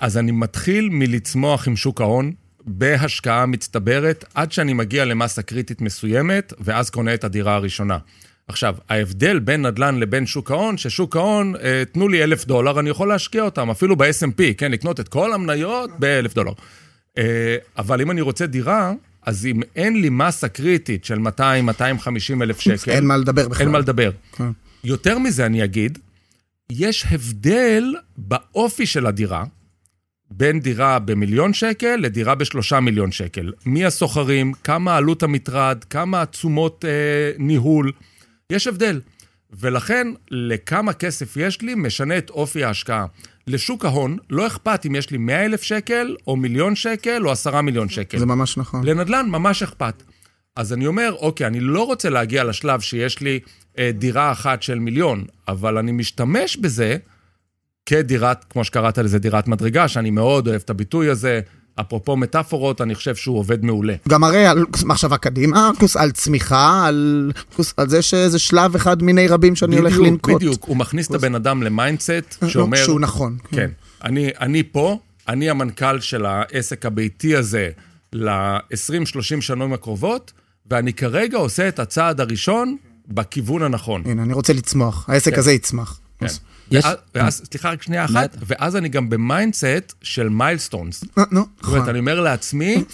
אז אני מתחיל מלצמוח עם שוק ההון, בהשקעה מצטברת, עד שאני מגיע למסה קריטית מסוימת, ואז קונה את הדירה הראשונה. עכשיו, ההבדל בין נדלן לבין שוק ההון, ששוק ההון, תנו לי $1,000, אני יכול להשקיע אותם, אפילו ב-S&P, כן, לקנות את כל המניות ב-$1,000. אבל אם אני רוצה דירה, אז אם אין לי מסה קריטית של 200,000-250,000 שקל, אין מה לדבר בכלל. אין מה לדבר. יותר מזה אני אגיד, יש הבדל באופי של הדירה, בין דירה ב$1,000,000 לדירה ב$3,000,000. מי הסוחרים, כמה עלות המטרד, כמה עצומות ניהול, יש הבדל. ולכן, לכמה כסף יש לי, משנה את אופי ההשקעה. לשוק ההון, לא אכפת אם יש לי 100,000 שקל, או $1,000,000, או 10,000,000 שקל. זה ממש נכון. לנדלן, ממש אכפת. אז אני אומר, אוקיי, אני לא רוצה להגיע לשלב שיש לי דירה אחת של $1,000,000, אבל אני משתמש בזה כדירת, כמו שקראת לזה, דירת מדרגה, שאני מאוד אוהב את הביטוי הזה, אפרופו מטאפורות, אני חושב שהוא עובד מעולה. גם הרי על מחשבה קדימה, פלוס על צמיחה, על זה שזה שלב אחד מיני רבים שאני הולך לנקוט. בדיוק, הוא מכניס את הבן אדם למיינדסט, שאומר... שהוא נכון. כן, אני פה, אני המנכ"ל של העסק הביתי הזה, ל-20-30 שנים הקרובות, ואני כרגע עושה את הצעד הראשון בכיוון הנכון. הנה, אני רוצה לצמוח, העסק הזה יצמח. כן. ואז, סליחה, רק שנייה אחת, ואז אני גם במיינדסט של מיילסטונס. זאת אומרת, אני אומר לעצמי,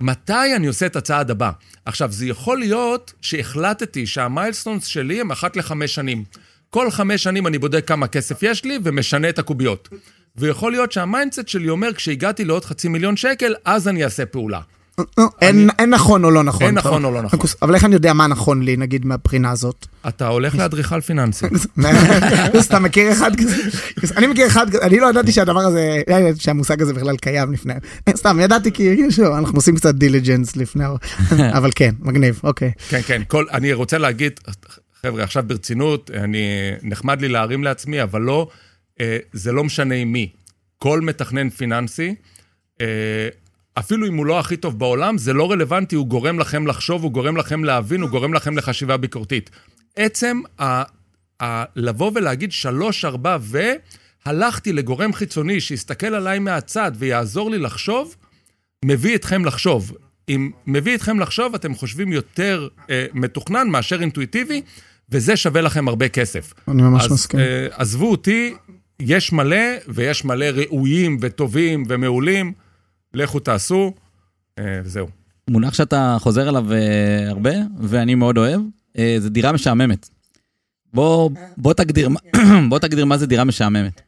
מתי אני עושה את הצעד הבא? עכשיו, זה יכול להיות שהחלטתי שהמיילסטונס שלי הם 1 ל-5 שנים. כל 5 שנים אני בודק כמה כסף יש לי ומשנה את הקוביות. ויכול להיות שהמיינדסט שלי אומר, כשהגעתי לעוד $500,000, אז אני אעשה פעולה. אין נכון או לא נכון. אין נכון או לא נכון. אבל איך אני יודע מה נכון לי, נגיד, מהבחינה הזאת? אתה הולך לאדריכל פיננסי. אתה מכיר אחד כזה? אני מכיר אחד כזה, אני לא ידעתי שהדבר הזה, שהמושג הזה בכלל קיים לפני. סתם, ידעתי כי אנחנו עושים קצת דיליג'נס לפני, אבל כן, מגניב, אוקיי. כן, כן, אני רוצה להגיד, חבר'ה, עכשיו ברצינות, נחמד לי להרים לעצמי, אבל לא, זה לא משנה עם מי. כל מתכנן פיננסי, אפילו אם הוא לא הכי טוב בעולם, זה לא רלוונטי, הוא גורם לכם לחשוב, הוא גורם לכם להבין, הוא גורם לכם לחשיבה ביקורתית. עצם לבוא ולהגיד 3-4 והלכתי לגורם חיצוני שיסתכל עליי מהצד ויעזור לי לחשוב, מביא אתכם לחשוב. אם מביא אתכם לחשוב, אתם חושבים יותר מתוכנן מאשר אינטואיטיבי, וזה שווה לכם הרבה כסף. אני ממש מסכים. עזבו אותי, יש מלא, ויש מלא ראויים וטובים ומעולים, לכו תעשו, וזהו. מונח שאתה חוזר אליו הרבה, ואני מאוד אוהב, זה דירה משעממת. בוא תגדיר מה זה דירה משעממת.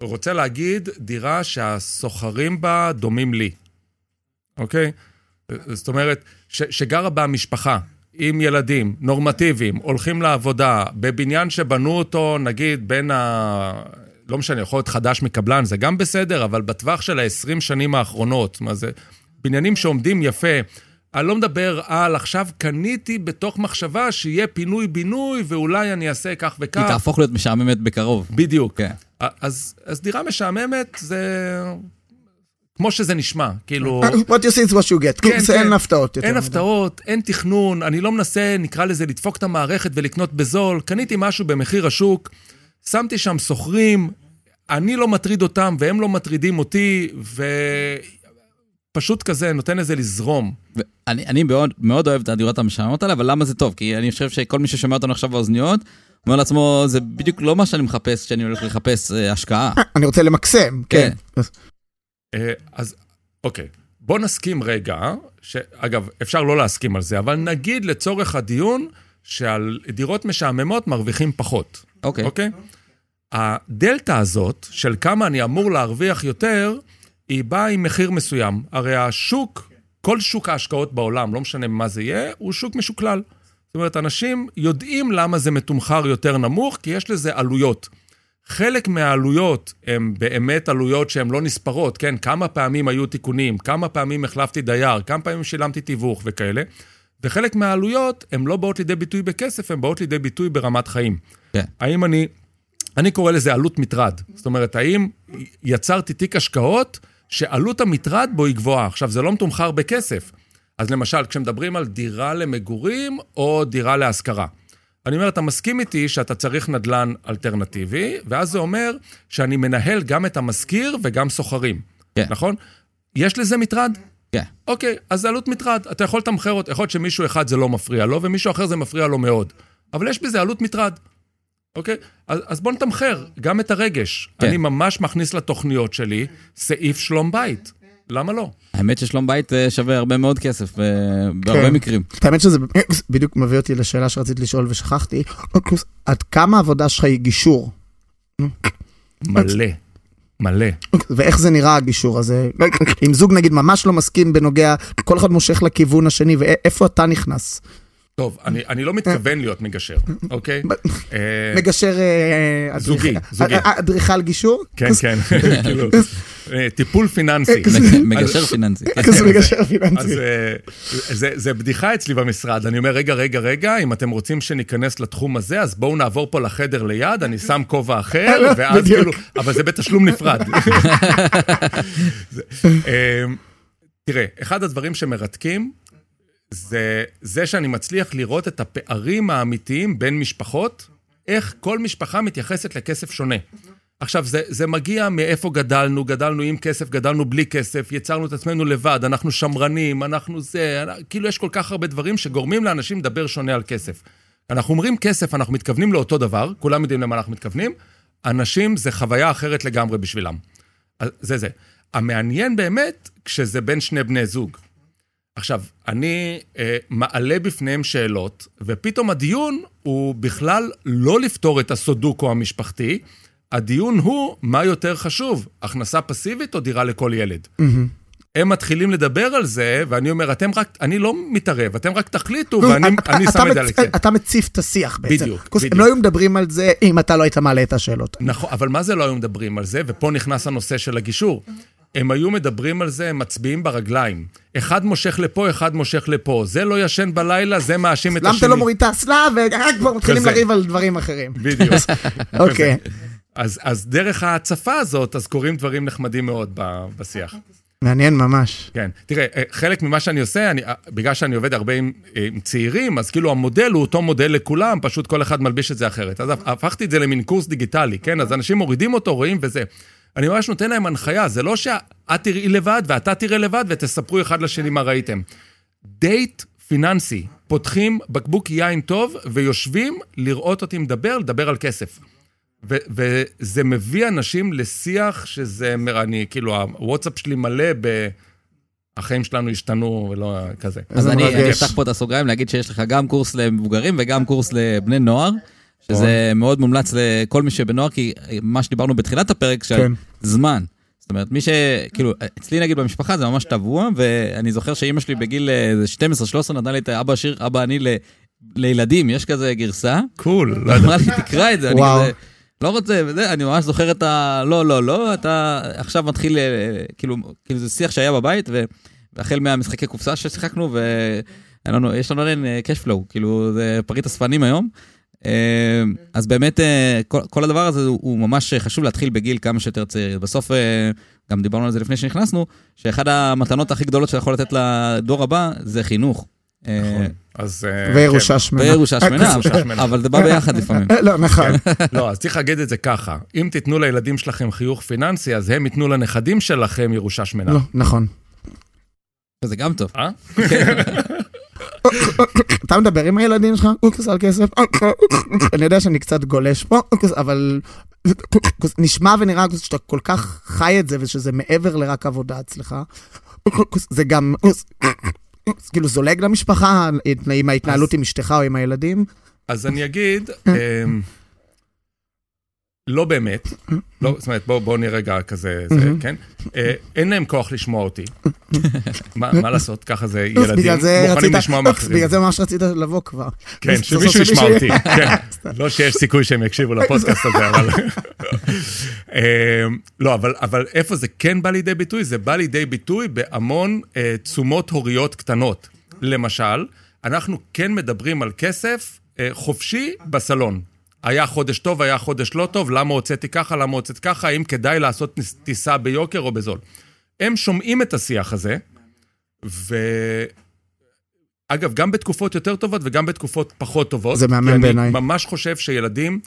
רוצה להגיד דירה שהסוחרים בה דומים לי. אוקיי? זאת אומרת, שגרה בה משפחה, עם ילדים, נורמטיביים, הולכים לעבודה, בבניין שבנו אותו, נגיד, בין ה... לא משנה, יכול להיות חדש מקבלן, זה גם בסדר, אבל בטווח של ה-20 שנים האחרונות, מה זה? בניינים שעומדים יפה, אני לא מדבר על עכשיו קניתי בתוך מחשבה שיהיה פינוי-בינוי, ואולי אני אעשה כך וכך. היא תהפוך להיות משעממת בקרוב. בדיוק. אז דירה משעממת זה... כמו שזה נשמע, כאילו... What you see is what you get, כאילו זה אין הפתעות. אין הפתעות, אין תכנון, אני לא מנסה, נקרא לזה, לדפוק את המערכת ולקנות בזול, קניתי משהו במחיר השוק, שמתי שם סוחרים, אני לא מטריד אותם, והם לא מטרידים אותי, ופשוט כזה, נותן לזה לזרום. אני מאוד אוהב את הדירות המשעממות האלה, אבל למה זה טוב? כי אני חושב שכל מי ששומע אותנו עכשיו באוזניות, אומר לעצמו, זה בדיוק לא מה שאני מחפש, שאני הולך לחפש השקעה. אני רוצה למקסם, כן. אז, אוקיי. בוא נסכים רגע, שאגב, אפשר לא להסכים על זה, אבל נגיד לצורך הדיון, שעל דירות משעממות מרוויחים פחות. אוקיי? הדלטה הזאת, של כמה אני אמור להרוויח יותר, היא באה עם מחיר מסוים. הרי השוק, כל שוק ההשקעות בעולם, לא משנה מה זה יהיה, הוא שוק משוקלל. זאת אומרת, אנשים יודעים למה זה מתומחר יותר נמוך, כי יש לזה עלויות. חלק מהעלויות הם באמת עלויות שהן לא נספרות, כן? כמה פעמים היו תיקונים, כמה פעמים החלפתי דייר, כמה פעמים שילמתי תיווך וכאלה. וחלק מהעלויות הן לא באות לידי ביטוי בכסף, הן באות לידי ביטוי ברמת חיים. האם אני קורא לזה עלות מטרד. זאת אומרת, האם יצרתי תיק השקעות שעלות המטרד בו היא גבוהה? עכשיו, זה לא מתומחר בכסף, אז למשל, כשמדברים על דירה למגורים או דירה להשכרה, אני אומר, אתה מסכים איתי שאתה צריך נדלן אלטרנטיבי, ואז זה אומר שאני מנהל גם את המשכיר וגם סוחרים, נכון? יש לזה מטרד? כן. אוקיי, אז זה עלות מטרד. אתה יכול לתמחר אותה, יכול להיות שמישהו אחד זה לא מפריע לו, ומישהו אחר זה מפריע לו מאוד. אבל יש בזה עלות מטרד. אוקיי? אז בוא נתמחר גם את הרגש. אני ממש מכניס לתוכניות שלי סעיף שלום בית. למה לא? האמת ששלום בית שווה הרבה מאוד כסף, בהרבה מקרים. האמת שזה בדיוק מביא אותי לשאלה שרציתי לשאול ושכחתי. עד כמה העבודה שלך היא גישור? מלא. מלא. ואיך זה נראה הגישור הזה? אם זוג נגיד ממש לא מסכים בנוגע, כל אחד מושך לכיוון השני, ואיפה אתה נכנס? טוב, אני לא מתכוון להיות מגשר, אוקיי? מגשר... זוגי, זוגי. אדריכל גישור? כן, כן, כאילו. טיפול פיננסי. מגשר פיננסי. כזה מגשר פיננסי. אז זה בדיחה אצלי במשרד, אני אומר, רגע, אם אתם רוצים שניכנס לתחום הזה, אז בואו נעבור פה לחדר ליד, אני שם כובע אחר, ואז כאילו... אבל זה בתשלום נפרד. תראה, אחד הדברים שמרתקים, זה שאני מצליח לראות את הפערים האמיתיים בין משפחות, איך כל משפחה מתייחסת לכסף שונה. עכשיו, זה מגיע מאיפה גדלנו, גדלנו עם כסף, גדלנו בלי כסף, יצרנו את עצמנו לבד, אנחנו שמרנים, אנחנו זה, כאילו יש כל כך הרבה דברים שגורמים לאנשים לדבר שונה על כסף. אנחנו אומרים כסף, אנחנו מתכוונים לאותו דבר, כולם יודעים למה אנחנו מתכוונים, אנשים זה חוויה אחרת לגמרי בשבילם. זה. המעניין באמת, כשזה בין שני בני זוג. עכשיו, אני מעלה בפניהם שאלות, ופתאום הדיון הוא בכלל לא לפתור את הסודוקו המשפחתי, הדיון הוא מה יותר חשוב, הכנסה פסיבית או דירה לכל ילד. הם מתחילים לדבר על זה, ואני אומר, אני לא מתערב, אתם רק תחליטו, ואני שם את זה על זה. אתה מציף את השיח בעצם. בדיוק. הם לא היו מדברים על זה, אם אתה לא היית מעלה את השאלות. נכון, אבל מה זה לא היו מדברים על זה? ופה נכנס הנושא של הגישור. הם היו מדברים על זה, הם מצביעים ברגליים. אחד מושך לפה, אחד מושך לפה. זה לא ישן בלילה, זה מאשים את השני. למה אתה לא מוריד את הסלע, וכבר מתחילים לריב על דברים אחרים. בדיוק. אוקיי. אז דרך ההצפה הזאת, אז קוראים דברים נחמדים מאוד בשיח. מעניין ממש. כן. תראה, חלק ממה שאני עושה, בגלל שאני עובד הרבה עם צעירים, אז כאילו המודל הוא אותו מודל לכולם, פשוט כל אחד מלביש את זה אחרת. אז הפכתי את זה למין קורס דיגיטלי, כן? אז אנשים מורידים אותו, רואים וזה. אני ממש נותן להם הנחיה, זה לא שאת תראי לבד ואתה תראה לבד ותספרו אחד לשני מה ראיתם. דייט פיננסי, פותחים בקבוק יין טוב ויושבים לראות אותי לדבר על כסף. וזה מביא אנשים לשיח שזה מרני, כאילו הוואטסאפ שלי מלא החיים שלנו השתנו ולא כזה. אז אני אפתח פה את הסוגריים להגיד שיש לך גם קורס למבוגרים וגם קורס לבני נוער. שזה מאוד מומלץ לכל מי שבנוער, כי מה שדיברנו בתחילת הפרק, זמן. זאת אומרת, מי שכאילו, אצלי נגיד במשפחה, זה ממש טבוע, ואני זוכר שאמא שלי בגיל 12-13 נתנה לי את אבא עשיר, אבא עני לילדים, יש כזה גרסה. קול. אמרה לי, תקרא את זה, אני כזה, לא רוצה, אני ממש זוכר את ה... לא, אתה עכשיו מתחיל, כאילו, זה שיח שהיה בבית, והחל מהמשחקי קופסה ששיחקנו, ויש לנו עדיין קשפלו, כאילו, זה פריט הספנים היום. אז באמת כל הדבר הזה הוא ממש חשוב להתחיל בגיל כמה שיותר צעיר. בסוף גם דיברנו על זה לפני שנכנסנו, שאחד המתנות הכי גדולות שאתה יכול לתת לדור הבא זה חינוך. וירושה שמנה, אבל זה בא ביחד לפעמים. לא, נכון. לא, אז צריך להגיד את זה ככה. אם תיתנו לילדים שלכם חיוך פיננסי, אז הם ייתנו לנכדים שלכם ירושה שמנה. לא, נכון. זה גם טוב. אתה מדבר עם הילדים שלך, על כסף, אני יודע שאני קצת גולש פה, אבל נשמע ונראה שאתה כל כך חי את זה, ושזה מעבר לרק עבודה אצלך, זה גם, כאילו זולג למשפחה, עם ההתנהלות עם אשתך או עם הילדים. אז אני אגיד, לא באמת, זאת אומרת, בואו נראה רגע כזה, כן? אין להם כוח לשמוע אותי. מה לעשות? ככה זה ילדים, מוכנים לשמוע מאחרים. בגלל זה ממש רצית לבוא כבר. כן, שמישהו ישמע אותי. לא שיש סיכוי שהם יקשיבו לפודקאסט הזה, אבל... לא, אבל איפה זה כן בא לידי ביטוי? זה בא לידי ביטוי בהמון תשומות הוריות קטנות. למשל, אנחנו כן מדברים על כסף חופשי בסלון. היה חודש טוב, היה חודש לא טוב, למה הוצאתי ככה, למה הוצאת ככה, האם כדאי לעשות טיסה ביוקר או בזול. הם שומעים את השיח הזה, אגב, גם בתקופות יותר טובות וגם בתקופות פחות טובות. זה מאמן בעיניי. אני ממש חושב שילדים,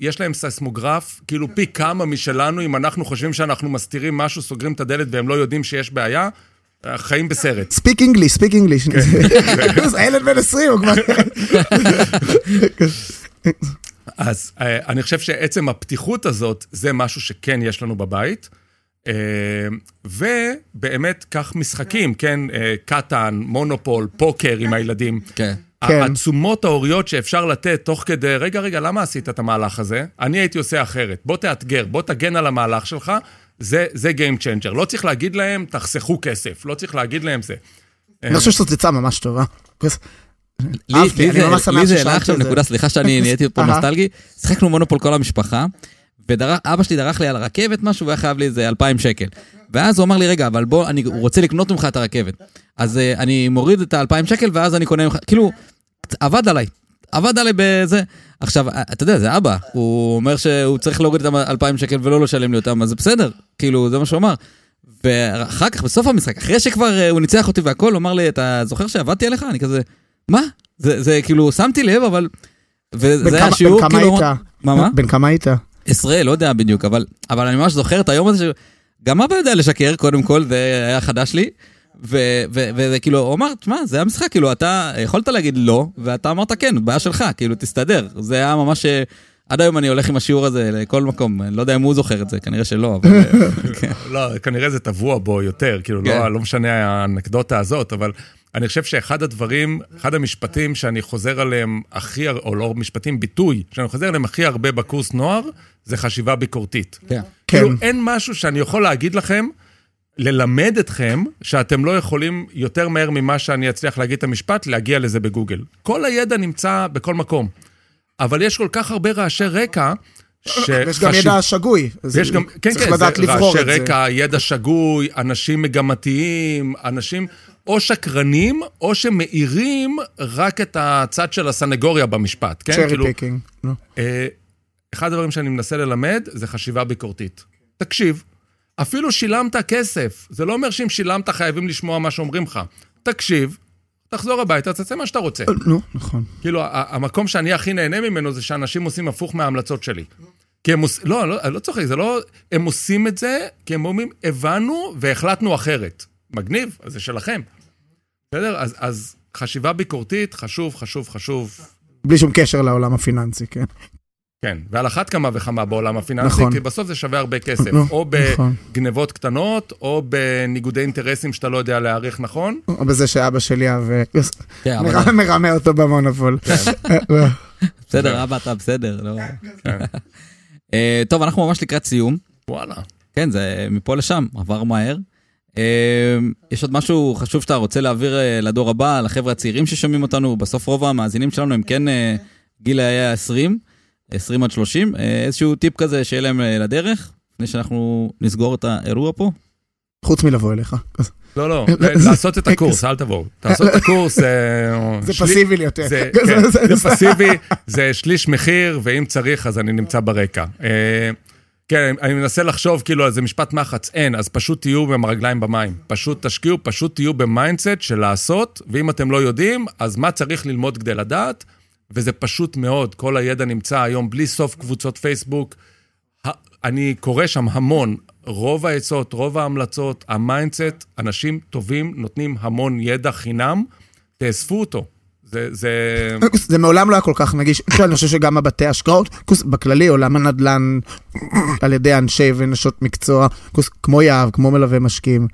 יש להם ססמוגרף, כאילו פי כמה משלנו, אם אנחנו חושבים שאנחנו מסתירים משהו, סוגרים את הדלת והם לא יודעים שיש בעיה, חיים בסרט. ספיק אינגליש, ספיק אינגליש. הילד בן 20 הוא כבר... אז אני חושב שעצם הפתיחות הזאת, זה משהו שכן יש לנו בבית, ובאמת כך משחקים, כן, קטן, מונופול, פוקר עם הילדים. כן. העצומות ההוריות שאפשר לתת תוך כדי, רגע, למה עשית את המהלך הזה? אני הייתי עושה אחרת. בוא תאתגר, בוא תגן על המהלך שלך, זה Game Changer. לא צריך להגיד להם, תחסכו כסף. לא צריך להגיד להם זה. אני חושב שזאת יצאה ממש טובה. לי זה אלה עכשיו נקודה, סליחה שאני נהייתי פה נוסטלגי. שחקנו מונופול כל המשפחה, ואבא שלי דרך לי על הרכבת משהו, והיה חייב לי איזה 2,000 שקל. ואז הוא אמר לי, רגע, אבל בוא, אני רוצה לקנות ממך את הרכבת. אז אני מוריד את 2,000 שקל, ואז אני קונה ממך, כאילו, עבד עליי בזה. עכשיו, אתה יודע, זה אבא, הוא אומר שהוא צריך להוריד את 2,000 שקל, ולא לשלם לי אותם, אז זה בסדר, כאילו, זה מה שהוא אמר. ואחר כך, בסוף המשחק, אחרי שכבר הוא ניצח אותי והכל, הוא אמר לי, אתה זוכר שעבדתי עליך? אני כזה, מה? זה כאילו, שמתי לב, אבל... וזה היה שיעור, כאילו... בן כמה היית? 10, לא יודע בדיוק, אבל אני ממש זוכר את היום הזה ש... גם אבא יודע לשקר, קודם כל, זה היה חדש לי, וזה כאילו, הוא אמר, מה, זה היה משחק, כאילו, אתה יכולת להגיד לא, ואתה אמרת כן, בעיה שלך, כאילו, תסתדר. זה היה ממש, עד היום אני הולך עם השיעור הזה לכל מקום, אני לא יודע אם הוא זוכר את זה, כנראה שלא, אבל... לא, כנראה זה טבוע בו יותר, כאילו, לא משנה האנקדוטה הזאת, אבל אני חושב שאחד הדברים, אחד המשפטים שאני חוזר עליהם הכי, או לא משפטים, ביטוי, שאני חוזר עליהם הכי הרבה בקורס נוער, זה חשיבה ביקורתית. כאילו, אין משהו שאני יכול להגיד לכם, ללמד אתכם, שאתם לא יכולים יותר מהר ממה שאני אצליח להגיד את המשפט, להגיע לזה בגוגל. כל הידע נמצא בכל מקום. אבל יש כל כך הרבה רעשי רקע, יש גם ידע שגוי, צריך לדעת לבחור את זה. רעשי רקע, ידע שגוי, אנשים מגמתיים, אנשים או שקרנים, או שמאירים רק את הצד של הסנגוריה במשפט. צ'רי פיקינג. אחד הדברים שאני מנסה ללמד, זה חשיבה ביקורתית. תקשיב, אפילו שילמת כסף, זה לא אומר שאם שילמת חייבים לשמוע מה שאומרים לך. תקשיב, תחזור הביתה, תצא מה שאתה רוצה. לא, נכון. כאילו, המקום שאני הכי נהנה ממנו, זה שאנשים עושים הפוך מההמלצות שלי. כי הם עושים, לא צוחק, זה לא, הם עושים את זה, כי הם אומרים, הבנו והחלטנו אחרת. מגניב, אז זה שלכם. בסדר? אז חשיבה ביקורתית, חשוב. בלי שום קשר לעולם הפיננסי, כן. כן, ועל אחת כמה וכמה בעולם הפיננסי, כי בסוף זה שווה הרבה כסף, או בגנבות קטנות, או בניגודי אינטרסים שאתה לא יודע להעריך נכון. או בזה שאבא שלי מרמה אותו במונופול. בסדר, אבא, אתה בסדר. טוב, אנחנו ממש לקראת סיום. וואלה. כן, זה מפה לשם, עבר מהר. יש עוד משהו חשוב שאתה רוצה להעביר לדור הבא, לחבר'ה הצעירים ששומעים אותנו, בסוף רוב המאזינים שלנו הם כן גיל היה 20 עד 30, איזשהו טיפ כזה שיהיה להם לדרך, לפני שאנחנו נסגור את האירוע פה? חוץ מלבוא אליך. לא, לעשות את הקורס, אל תבואו. תעשות את הקורס... זה פסיבי לי יותר. זה פסיבי, זה שליש מחיר, ואם צריך אז אני נמצא ברקע. כן, אני מנסה לחשוב, כאילו, זה משפט מחץ, אין, אז פשוט תהיו עם הרגליים במים. פשוט תשקיעו, פשוט תהיו במיינדסט של לעשות, ואם אתם לא יודעים, אז מה צריך ללמוד כדי לדעת? וזה פשוט מאוד, כל הידע נמצא היום בלי סוף קבוצות פייסבוק, אני קורא שם המון, רוב העצות, רוב ההמלצות, המיינדסט, אנשים טובים נותנים המון ידע חינם, תאספו אותו. זה מעולם לא היה כל כך נגיש, אני חושב שגם הבתי השקעות, בכללי עולם הנדלן, על ידי אנשי ונשות מקצוע, כמו יהב, כמו מלווה משקיעים,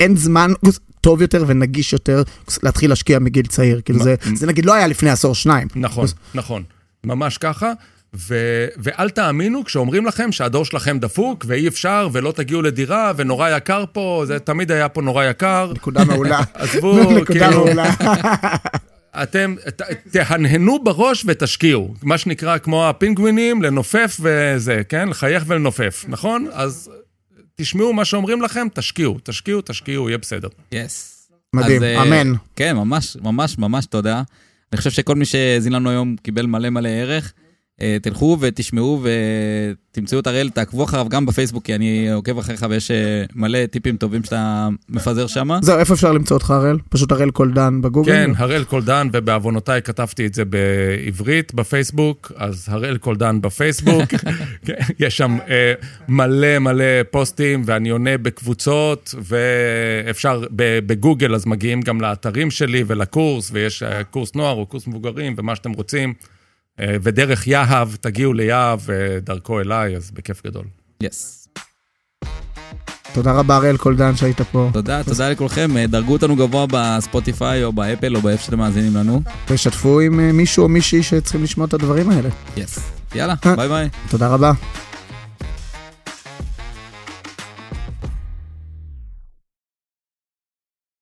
אין זמן, טוב יותר ונגיש יותר, להתחיל להשקיע מגיל צעיר, כאילו זה נגיד לא היה לפני עשור שניים. נכון, ממש ככה, ואל תאמינו כשאומרים לכם שהדור שלכם דפוק, ואי אפשר, ולא תגיעו לדירה, ונורא יקר פה, זה תמיד היה פה נורא יקר. נקודה מעולה. עזבו, כאילו, אתם תהנהנו בראש ותשקיעו, מה שנקרא כמו הפינגווינים, לנופף וזה, כן? לחייך ולנופף, נכון? אז... תשמעו מה שאומרים לכם, תשקיעו, יהיה בסדר. יס. מדהים, אמן. כן, ממש, ממש, ממש תודה. אני חושב שכל מי שזין לנו היום קיבל מלא ערך. תלכו ותשמעו ותמצאו את הראל, תעקבו אחריו גם בפייסבוק, כי אני עוקב אחריך ויש מלא טיפים טובים שאתה מפזר שם. זהו, איפה אפשר למצוא אותך הראל? פשוט הראל קולדן בגוגל? כן, הראל קולדן, ובעוונותיי כתבתי את זה בעברית בפייסבוק, אז הראל קולדן בפייסבוק, יש שם מלא מלא פוסטים, ואני עונה בקבוצות, ואפשר בגוגל, אז מגיעים גם לאתרים שלי ולקורס, ויש קורס נוער או קורס מבוגרים, ומה שאתם רוצים. ודרך יהב, תגיעו ליהב ודרכו אליי, אז בכיף גדול. יס. תודה רבה הראל קולדן שהיית פה. תודה, תודה לכולכם. דרגו אותנו גבוה בספוטיפיי או באפל או באיפה שאתם מאזינים לנו. ושתפו עם מישהו או מישהי שצריכים לשמוע את הדברים האלה. יס. יאללה, ביי ביי. תודה רבה.